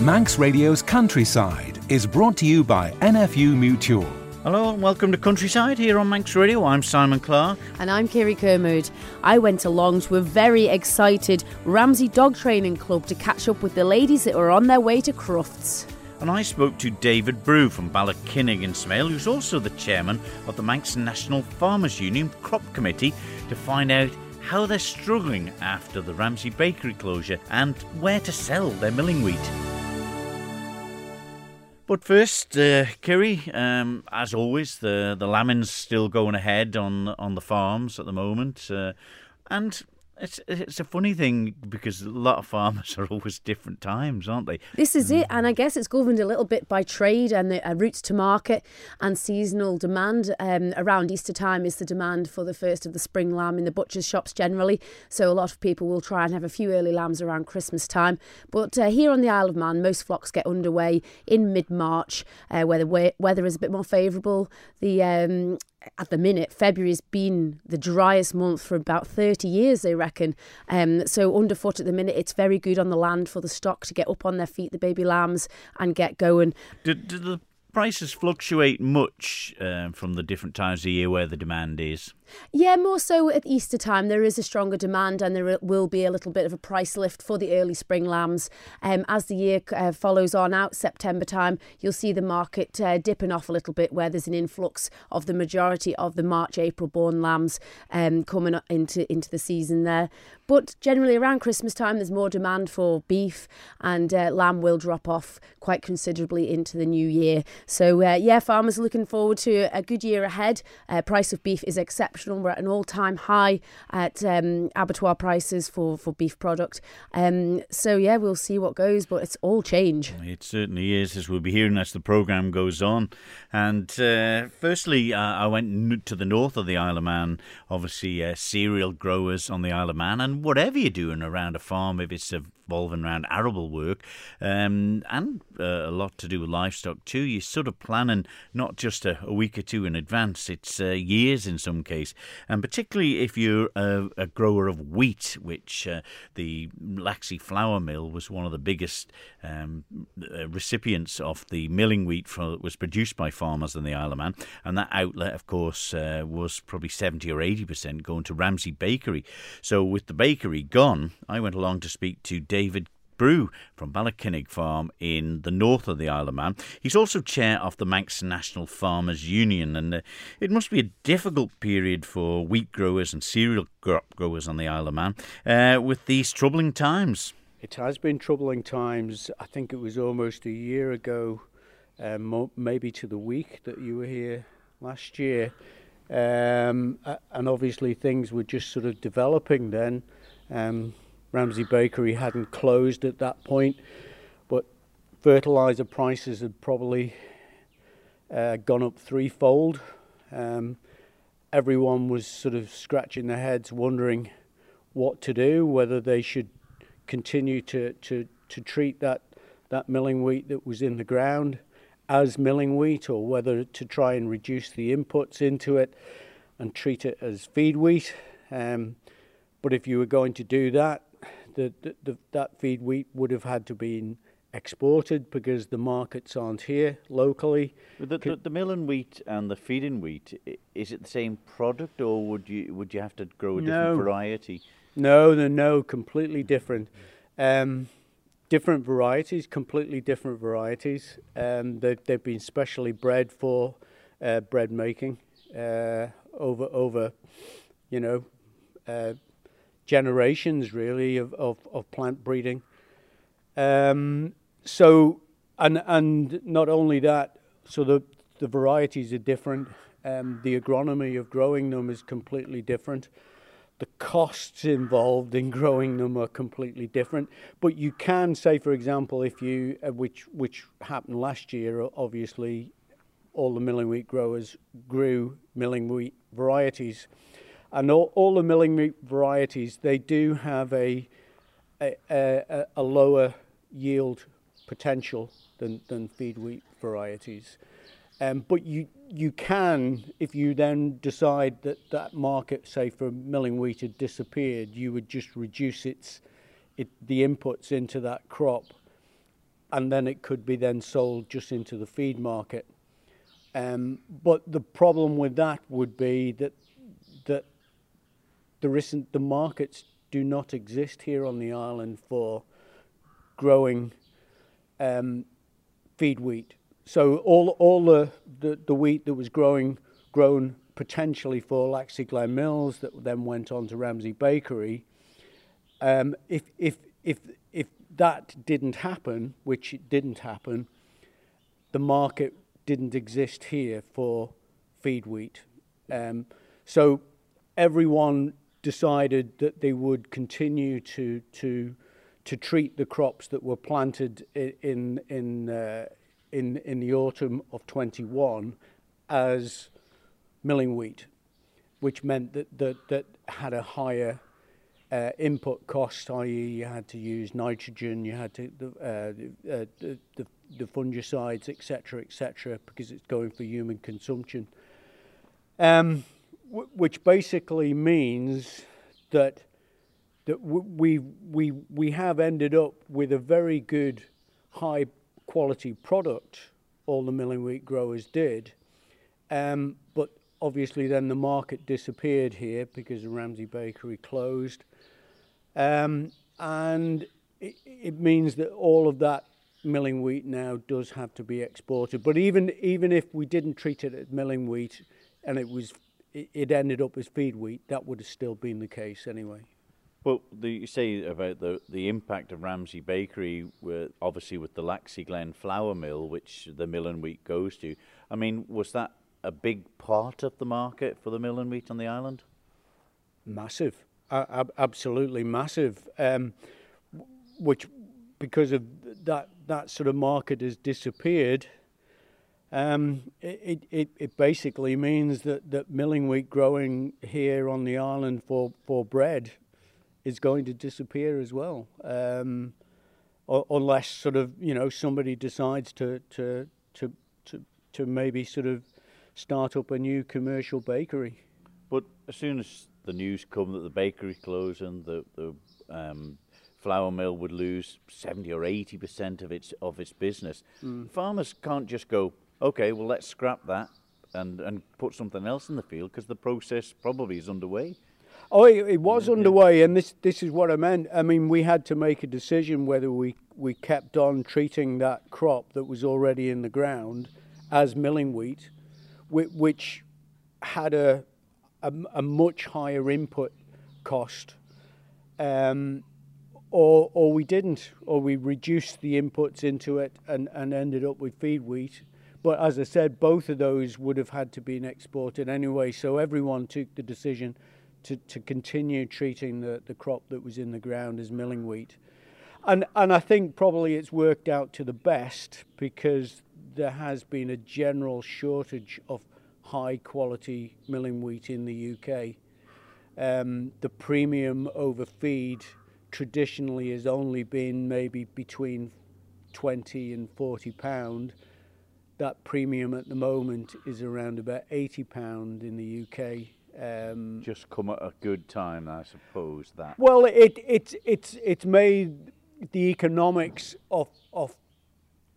Manx Radio's Countryside is brought to you by NFU Mutual. Hello and welcome to Countryside here on Manx Radio. I'm Simon Clark. And I'm Kiri Kermode. I went along to a very excited Ramsey Dog Training Club to catch up with the ladies that were on their way to Crufts. And I spoke to David Brew from Ballakinnigan Smale, who's also the chairman of the Manx National Farmers Union Crop Committee, to find out how they're struggling after the Ramsey Bakery closure and where to sell their milling wheat. But first, Kiri, as always, the lambing's still going ahead on the farms at the moment. And it's a funny thing because a lot of farmers are always different times, aren't they? This is it, and I guess it's governed a little bit by trade and the routes to market and seasonal demand. Around Easter time is the demand for the first of the spring lamb in the butcher's shops generally, so a lot of people will try and have a few early lambs around Christmas time. But here on the Isle of Man, most flocks get underway in mid-March, where the weather is a bit more favourable. At the minute, February's been the driest month for about 30 years, they reckon. So underfoot at the minute, it's very good on the land for the stock to get up on their feet, the baby lambs, and get going. Do the prices fluctuate much from the different times of the year where the demand is? Yeah, more so at Easter time. There is a stronger demand and there will be a little bit of a price lift for the early spring lambs. As the year follows on out, September time, you'll see the market dipping off a little bit where there's an influx of the majority of the March, April born lambs coming into the season there. But generally around Christmas time, there's more demand for beef and lamb will drop off quite considerably into the new year. So farmers are looking forward to a good year ahead. Price of beef is exceptional. We're at an all-time high at abattoir prices for beef product. So we'll see what goes, but it's all change. It certainly is, as we'll be hearing as the programme goes on. And firstly, I went to the north of the Isle of Man, obviously cereal growers on the Isle of Man, and whatever you're doing around a farm, if it's involving around arable work, and a lot to do with livestock too, you're sort of planning not just a week or two in advance, it's years in some cases. And particularly if you're a grower of wheat, which the Laxey Flour Mill was one of the biggest recipients of the milling wheat that was produced by farmers in the Isle of Man. And that outlet, of course, was probably 70 or 80% going to Ramsey Bakery. So with the bakery gone, I went along to speak to David Brew from Ballakinnig Farm in the north of the Isle of Man. He's also chair of the Manx National Farmers Union, and it must be a difficult period for wheat growers and cereal crop growers on the Isle of Man with these troubling times. It has been troubling times. I think it was almost a year ago, maybe to the week that you were here last year, and obviously things were just sort of developing then. Ramsey Bakery hadn't closed at that point, but fertiliser prices had probably gone up threefold. Everyone was sort of scratching their heads wondering what to do, whether they should continue to treat that milling wheat that was in the ground as milling wheat, or whether to try and reduce the inputs into it and treat it as feed wheat. But if you were going to do that, that feed wheat would have had to be exported because the markets aren't here locally. The milling wheat and the feeding wheat, is it the same product, or would you have to grow a different variety? No, they're completely different. Different varieties, completely different varieties. They've been specially bred for bread making over generations really of plant breeding. So not only that, so the varieties are different. The agronomy of growing them is completely different. The costs involved in growing them are completely different. But you can say, for example, if you which happened last year, obviously all the milling wheat growers grew milling wheat varieties. And all the milling wheat varieties, they do have a lower yield potential than feed wheat varieties. But you can, if you then decide that market, say for milling wheat, had disappeared, you would just reduce the inputs into that crop and then it could be then sold just into the feed market. But the problem with that would be that there isn't, the markets do not exist here on the island for growing feed wheat. So all the wheat that was grown potentially for Laxey Glen Mills that then went on to Ramsey Bakery, if that didn't happen, which it didn't happen, the market didn't exist here for feed wheat. So everyone decided that they would continue to treat the crops that were planted in the autumn of 21 as milling wheat, which meant that had a higher input cost, i.e. you had to use nitrogen, you had to the fungicides, etc., because it's going for human consumption, which basically means that we have ended up with a very good, high quality product. All the milling wheat growers did, but obviously then the market disappeared here because the Ramsey Bakery closed. And it means that all of that milling wheat now does have to be exported. But even if we didn't treat it as milling wheat and it ended up as feed wheat, that would have still been the case anyway. Well, you say about the impact of Ramsey Bakery, obviously with the Laxey Glen Flour Mill, which the mill and wheat goes to. I mean, was that a big part of the market for the mill and wheat on the island? Massive. Absolutely massive, which because of that sort of market has disappeared, it basically means that milling wheat growing here on the island for bread is going to disappear as well, unless sort of, you know, somebody decides to maybe sort of start up a new commercial bakery. But as soon as the news come that the bakery closed and the flour mill would lose 70 or 80% of its business, farmers can't just go, okay, well, let's scrap that and put something else in the field, because the process probably is underway. Oh, it was underway, and this is what I meant. I mean, we had to make a decision whether we kept on treating that crop that was already in the ground as milling wheat, which had a much higher input cost, or we didn't, or we reduced the inputs into it and ended up with feed wheat. But as I said, both of those would have had to been exported anyway, so everyone took the decision to continue treating the crop that was in the ground as milling wheat. And I think probably it's worked out to the best, because there has been a general shortage of high quality milling wheat in the UK. The premium over feed traditionally has only been maybe between £20 and £40. That premium at the moment is around about £80 in the UK. Just come at a good time, I suppose. That, well, it's made the economics of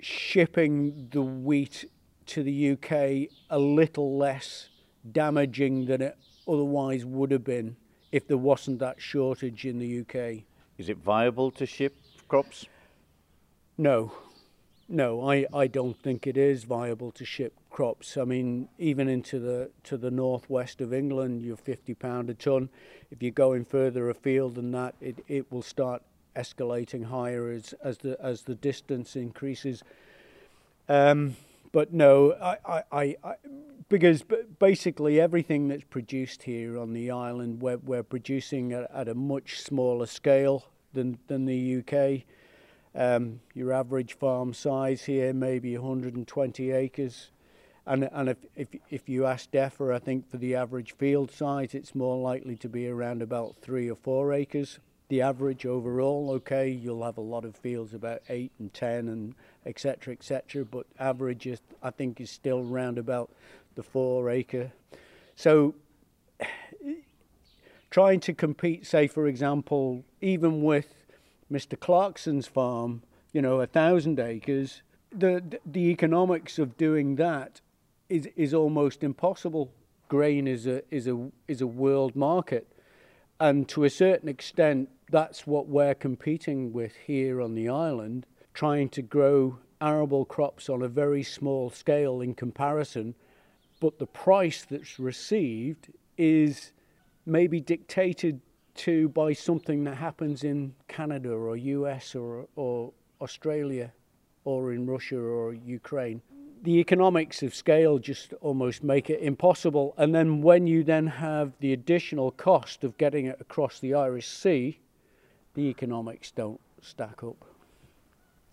shipping the wheat to the UK a little less damaging than it otherwise would have been if there wasn't that shortage in the UK. Is it viable to ship crops? No, I don't think it is viable to ship crops. I mean, even into the northwest of England, you're £50 a ton. If you're going further afield than that, it will start escalating higher as the distance increases. But no, I because basically everything that's produced here on the island, we're producing at a much smaller scale than the UK. Your average farm size here, maybe 120 acres. And if you ask DEFRA, I think for the average field size, it's more likely to be around about 3 or 4 acres. The average overall, okay, you'll have a lot of fields about 8 and 10 and etc., but average is, I think, is still around about the 4 acre. So trying to compete, say, for example, even with Mr. Clarkson's farm you know, 1,000 acres, the economics of doing that is almost impossible. Grain is a world market, and to a certain extent, that's what we're competing with here on the island, trying to grow arable crops on a very small scale in comparison, but the price that's received is maybe dictated to by something that happens in Canada or US or Australia or in Russia or Ukraine. The economics of scale just almost make it impossible, and then when you then have the additional cost of getting it across the Irish Sea, the economics don't stack up.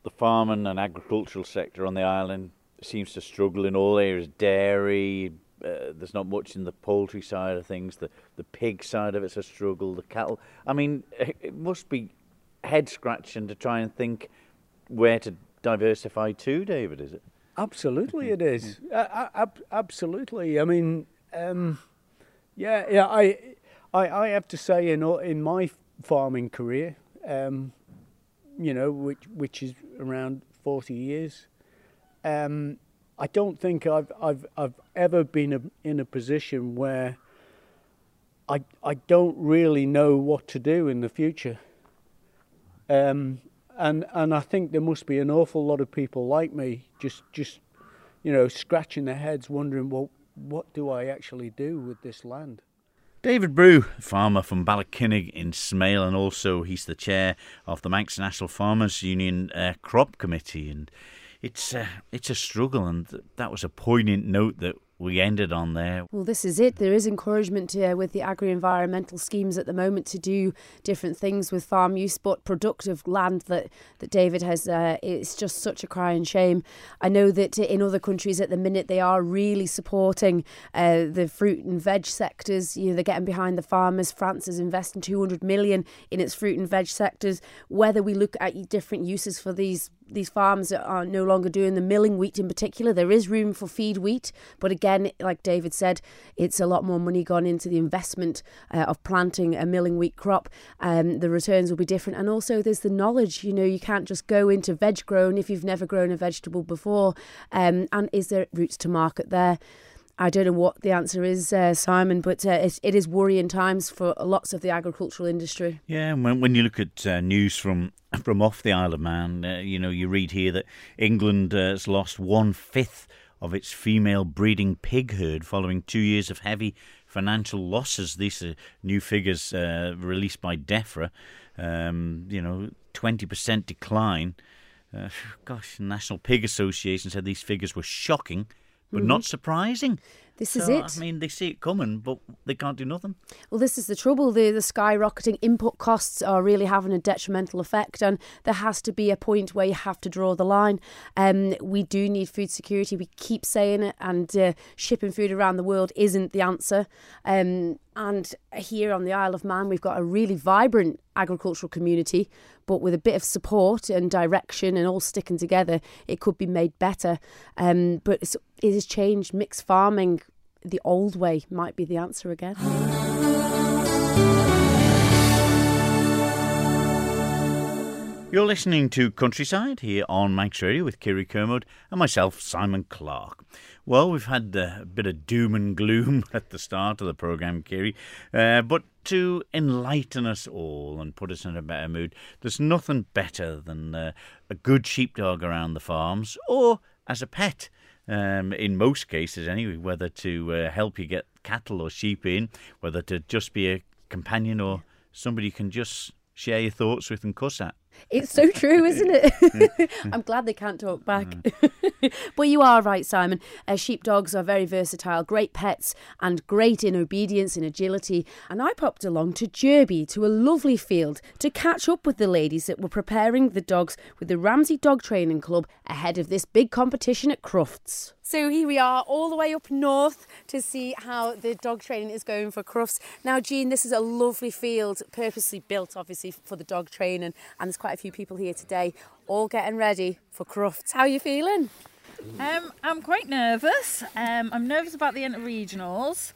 The farming and agricultural sector on the island seems to struggle in all areas. Dairy, there's not much in the poultry side of things. The pig side of it's a struggle. The cattle. I mean, it must be head scratching to try and think where to diversify to. David, is it? Absolutely, it is. Absolutely. I mean, I have to say, in my farming career, you know, which is around 40 years. I don't think I've ever been in a position where I don't really know what to do in the future. And I think there must be an awful lot of people like me, just you know, scratching their heads, wondering, well, what do I actually do with this land? David Brew, farmer from Ballakinnigan Smale, and also he's the chair of the Manx National Farmers Union Crop Committee, and it's a struggle, and that was a poignant note that we ended on there. Well, this is it. There is encouragement with the agri-environmental schemes at the moment to do different things with farm use, but productive land that David has, it's just such a crying shame. I know that in other countries at the minute they are really supporting the fruit and veg sectors. You know, they're getting behind the farmers. France is investing 200 million in its fruit and veg sectors. Whether we look at different uses for these farms that are no longer doing the milling wheat in particular, there is room for feed wheat, but again, like David said, it's a lot more money gone into the investment of planting a milling wheat crop. The returns will be different, and also there's the knowledge. You know, you can't just go into veg grown if you've never grown a vegetable before, and is there routes to market there? I don't know what the answer is, Simon, but it is worrying times for lots of the agricultural industry. Yeah, and when you look at news from off the Isle of Man, you know, you read here that England has lost 1/5 of its female breeding pig herd following 2 years of heavy financial losses. These are new figures released by DEFRA. You know, 20% decline. Gosh, the National Pig Association said these figures were shocking, but not surprising. This is it. I mean, they see it coming, but they can't do nothing. Well, this is the trouble. The skyrocketing input costs are really having a detrimental effect, and there has to be a point where you have to draw the line. We do need food security. We keep saying it, and shipping food around the world isn't the answer. And here on the Isle of Man, we've got a really vibrant agricultural community, but with a bit of support and direction and all sticking together, it could be made better. But it has changed. Mixed farming, the old way, might be the answer again. You're listening to Countryside here on Manx Radio with Kiri Kermode and myself, Simon Clark. Well, we've had a bit of doom and gloom at the start of the programme, Kiri, but to enlighten us all and put us in a better mood, there's nothing better than a good sheepdog around the farms or as a pet. In most cases anyway, whether to help you get cattle or sheep in, whether to just be a companion or somebody you can just share your thoughts with and cuss at. It's so true, isn't it? I'm glad they can't talk back. But you are right, Simon. Sheepdogs are very versatile, great pets and great in obedience and agility. And I popped along to Derby, to a lovely field, to catch up with the ladies that were preparing the dogs with the Ramsey Dog Training Club ahead of this big competition at Crufts. So here we are, all the way up north to see how the dog training is going for Crufts. Now, Jean, this is a lovely field, purposely built, obviously, for the dog training, and there's quite a few people here today, all getting ready for Crufts. How are you feeling? I'm quite nervous. I'm nervous about the inter-regionals.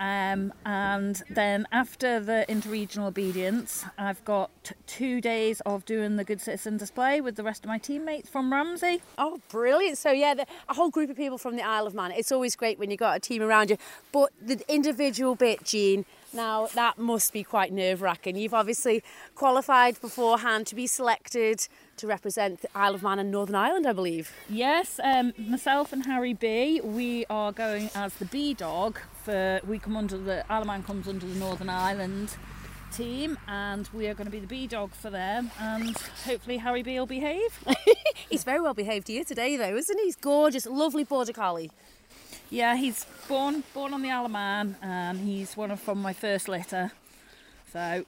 And then after the interregional obedience, I've got 2 days of doing the Good Citizen display with the rest of my teammates from Ramsey. Oh, brilliant. So, yeah, a whole group of people from the Isle of Man. It's always great when you've got a team around you. But the individual bit, Jean, now that must be quite nerve-wracking. You've obviously qualified beforehand to be selected to represent the Isle of Man and Northern Ireland, I believe. Yes, myself and Harry B, we are going as the B dog. Isle of Man comes under the Northern Ireland team, and we are going to be the B dog for them, and hopefully Harry B will behave. He's very well behaved here today though, isn't he? He's gorgeous, lovely Border Collie. Yeah, he's born on the Isle of Man, and he's from my first litter. So,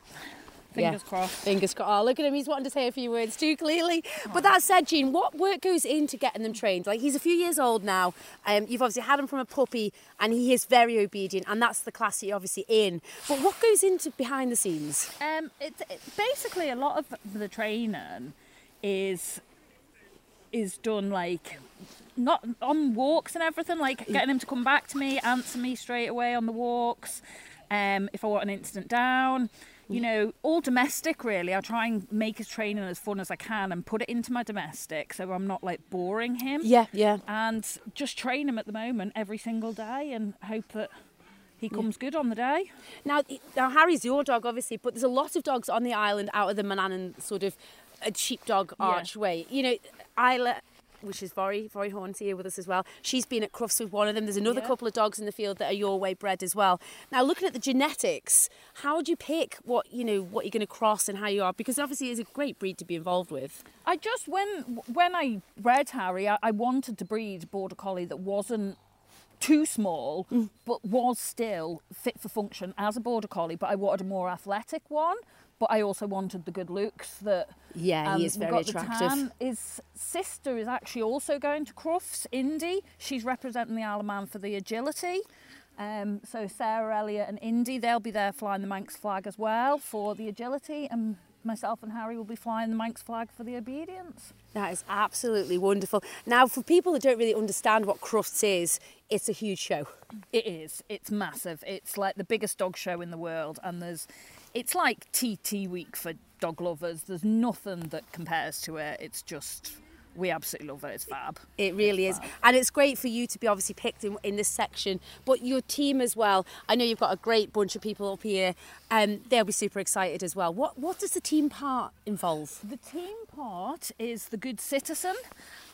fingers crossed. Fingers crossed. Oh, look at him, he's wanting to say a few words too, clearly. Oh. But that said, Jean, what work goes into getting them trained? Like, he's a few years old now. You've obviously had him from a puppy, and he is very obedient, and that's the class you're obviously in. But what goes into behind the scenes? It's basically, a lot of the training is done, like, not on walks and everything, like getting him to come back to me, answer me straight away on the walks, if I want an instant down, you know, all domestic really. I try and make his training as fun as I can and put it into my domestic so I'm not like boring him. Yeah. And just train him at the moment every single day and hope that he comes good on the day. Now Harry's your dog obviously, but there's a lot of dogs on the island out of the Mananan sort of sheepdog archway. You know, Isla, which is Voirrey Horn here with us as well. She's been at Crufts with one of them. There's another couple of dogs in the field that are your way bred as well. Now, looking at the genetics, how do you pick what you're going to cross and how you are? Because obviously it's a great breed to be involved with. I just, when I bred Harry, I wanted to breed Border Collie that wasn't too small, but was still fit for function as a Border Collie, but I wanted a more athletic one. But I also wanted the good looks that... Yeah, he is very attractive. His sister is actually also going to Crufts, Indy. She's representing the Isle of Man for the agility. So Sarah Elliott and Indy, they'll be there flying the Manx flag as well for the agility. And myself and Harry will be flying the Manx flag for the obedience. That is absolutely wonderful. Now, for people that don't really understand what Crufts is, it's a huge show. It is. It's massive. It's like the biggest dog show in the world. And it's like TT week for dog lovers. There's nothing that compares to it. It's just, we absolutely love it. It's fab. It really is. And it's great for you to be obviously picked in this section, but your team as well. I know you've got a great bunch of people up here, and they'll be super excited as well. What does the team part involve? The team part is the Good Citizen,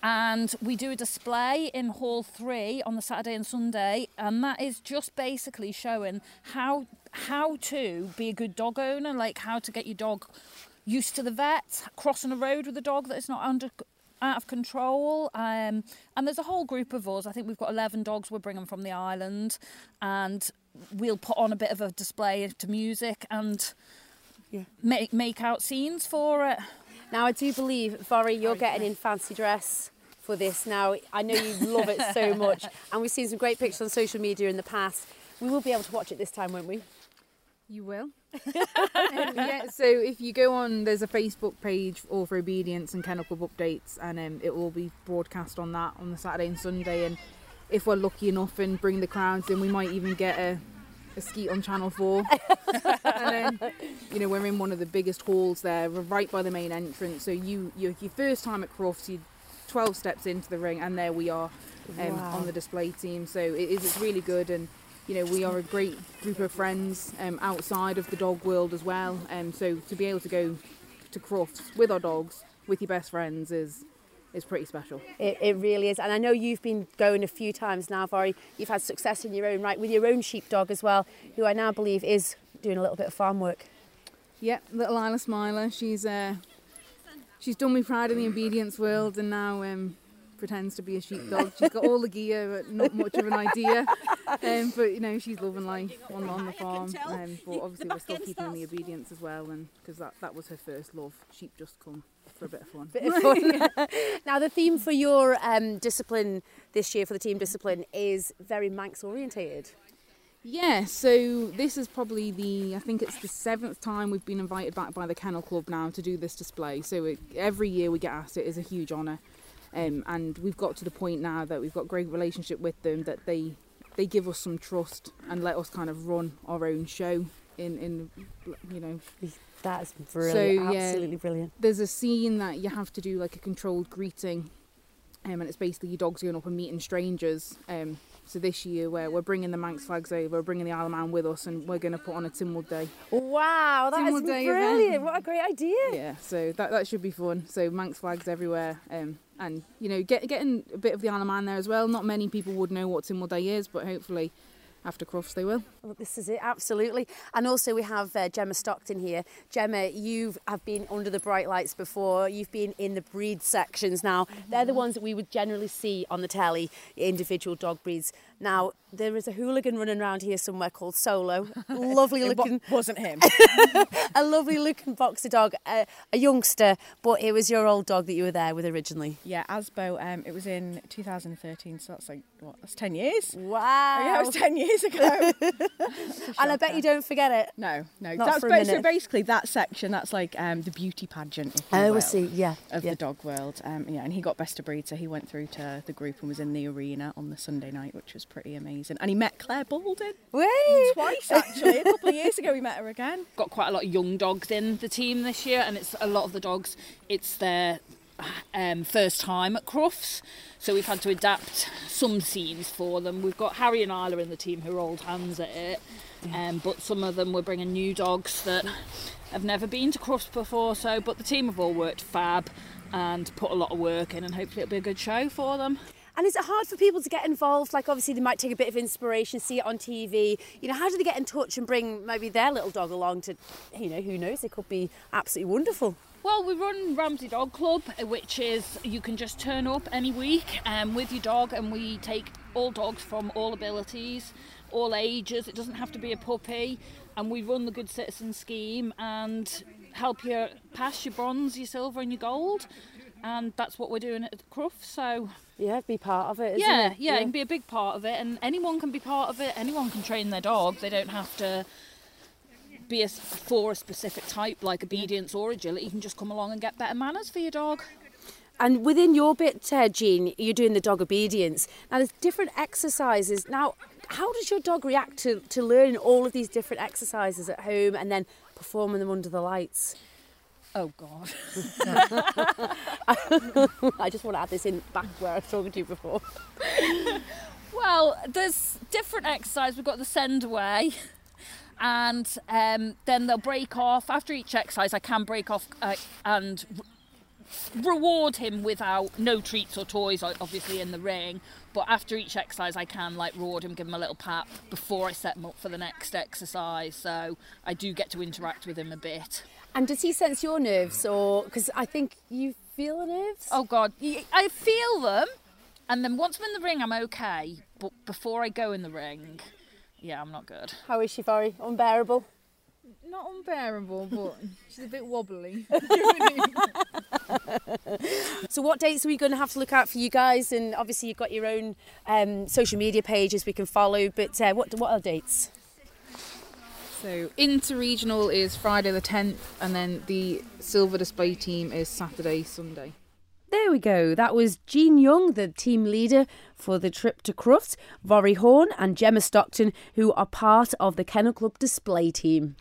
and we do a display in Hall 3 on the Saturday and Sunday, and that is just basically showing how to be a good dog owner, like how to get your dog used to the vet, crossing a road with a dog that is not out of control. And there's a whole group of us. I think we've got 11 dogs we're bringing from the island, and we'll put on a bit of a display to music and make out scenes for it. Now, I do believe, Voirrey, you're getting in fancy dress for this now. I know you love it so much, and we've seen some great pictures on social media in the past. We will be able to watch it this time, won't we? You will. So if you go on, there's a Facebook page all for obedience and Kennel Club updates, and it will be broadcast on that on the Saturday and Sunday. And if we're lucky enough and bring the crowds in, we might even get a skeet on Channel 4. And then, you know, we're in one of the biggest halls there. We're right by the main entrance. So your first time at Crufts, you 12 steps into the ring, and there we are on the display team. So it's really good. And you know, we are a great group of friends outside of the dog world as well. So to be able to go to Crufts with our dogs, with your best friends, is pretty special. It really is. And I know you've been going a few times now, Voirrey. You've had success in your own right with your own sheepdog as well, who I now believe is doing a little bit of farm work. Yep, little Isla Smiler. She's done me proud in the obedience world, and now... pretends to be a sheepdog. She's got all the gear, but not much of an idea. But you know, she's loving life on the farm. But obviously, we're still keeping the obedience as well, and because that was her first love. Sheep just come for a bit of fun. Now, the theme for your discipline this year, for the team discipline, is very Manx orientated. Yeah, so this is probably I think it's the 7th time we've been invited back by the Kennel Club now to do this display. So every year we get asked. It is a huge honour. And we've got to the point now that we've got a great relationship with them, that they they give us some trust and let us kind of run our own show in you know. That is brilliant, so, yeah, absolutely brilliant. There's a scene that you have to do like a controlled greeting, and it's basically your dogs going up and meeting strangers. So this year we're bringing the Manx flags over, we're bringing the Isle of Man with us, and we're going to put on a Tynwald Day. Wow, that is brilliant! Event. What a great idea! Yeah, so that should be fun. So Manx flags everywhere, and you know, getting a bit of the Isle of Man there as well. Not many people would know what Tynwald Day is, but hopefully after Crufts they will. Well, this is it, absolutely. And also we have Gemma Stockton here. Gemma, you have been under the bright lights before, you've been in the breed sections now. Mm-hmm. They're the ones that we would generally see on the telly, individual dog breeds. Now, there is a hooligan running around here somewhere called Solo. Lovely looking... wasn't him. A lovely looking boxer dog, a youngster, but it was your old dog that you were there with originally. Yeah, Asbo, it was in 2013, so that's like, what, that's 10 years? Wow. Oh, yeah, it was 10 years ago. And I bet you don't forget it. No. That's basically that section, that's like the beauty pageant, if you will, I see, yeah. Of the dog world. Yeah, and he got best of breed, so he went through to the group and was in the arena on the Sunday night, which was pretty amazing. And he met Claire Baldwin. Whee! Twice, actually. A couple of years ago, we met her again. Got quite a lot of young dogs in the team this year, and it's a lot of the dogs, it's their first time at Crufts, so we've had to adapt some scenes for them. We've got Harry and Isla in the team who are old hands at it, but some of them we're bringing new dogs that have never been to Crufts before, so, but the team have all worked fab and put a lot of work in, and hopefully it'll be a good show for them. And is it hard for people to get involved? Like, obviously, they might take a bit of inspiration, see it on TV. You know, how do they get in touch and bring maybe their little dog along to, you know, who knows, it could be absolutely wonderful. Well, we run Ramsey Dog Club, which is you can just turn up any week with your dog, and we take all dogs from all abilities, all ages. It doesn't have to be a puppy. And we run the Good Citizen Scheme and help you pass your bronze, your silver and your gold. And that's what we're doing at Crufts, so... Yeah, be part of it, isn't it? Yeah, it can be a big part of it, and anyone can be part of it. Anyone can train their dog. They don't have to be for a specific type, like obedience or agility. You can just come along and get better manners for your dog. And within your bit, Jean, you're doing the dog obedience. Now, there's different exercises. Now, how does your dog react to learning all of these different exercises at home and then performing them under the lights? Oh, God. I just want to add this in back where I was talking to you before. Well, there's different exercises. We've got the send away, and then they'll break off. After each exercise, I can break off and reward him without no treats or toys, obviously, in the ring. But after each exercise, I can, like, reward him, give him a little pat before I set him up for the next exercise. So I do get to interact with him a bit. And does he sense your nerves, or... Because I think you feel the nerves. Oh, God. I feel them, and then once I'm in the ring, I'm okay. But before I go in the ring, yeah, I'm not good. How is she, Voirrey? Unbearable? Not unbearable, but she's a bit wobbly. So what dates are we going to have to look out for you guys? And obviously you've got your own social media pages we can follow, but what are dates? So inter-regional is Friday the 10th, and then the silver display team is Saturday, Sunday. There we go. That was Jean Young, the team leader for the trip to Crufts, Voirrey Horn and Gemma Stockton, who are part of the Kennel Club display team.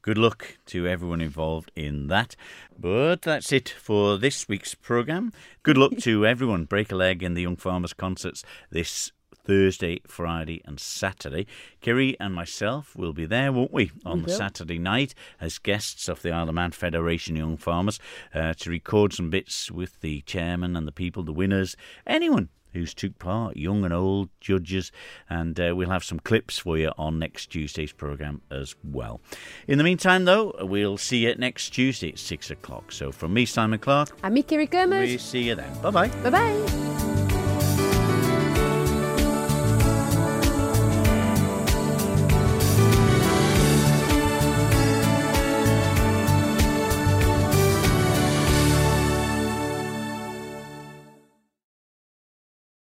Good luck to everyone involved in that. But that's it for this week's programme. Good luck to everyone. Break a leg in the Young Farmers concerts this Thursday, Friday and Saturday. Kerry and myself will be there, won't we, on the Saturday night as guests of the Isle of Man Federation Young Farmers to record some bits with the chairman and the people, the winners, anyone who's took part, young and old, judges, and we'll have some clips for you on next Tuesday's programme as well. In the meantime, though, we'll see you next Tuesday at 6 o'clock. So from me, Simon Clark. And me, Kerry Gomez. We'll see you then. Bye-bye. Bye-bye.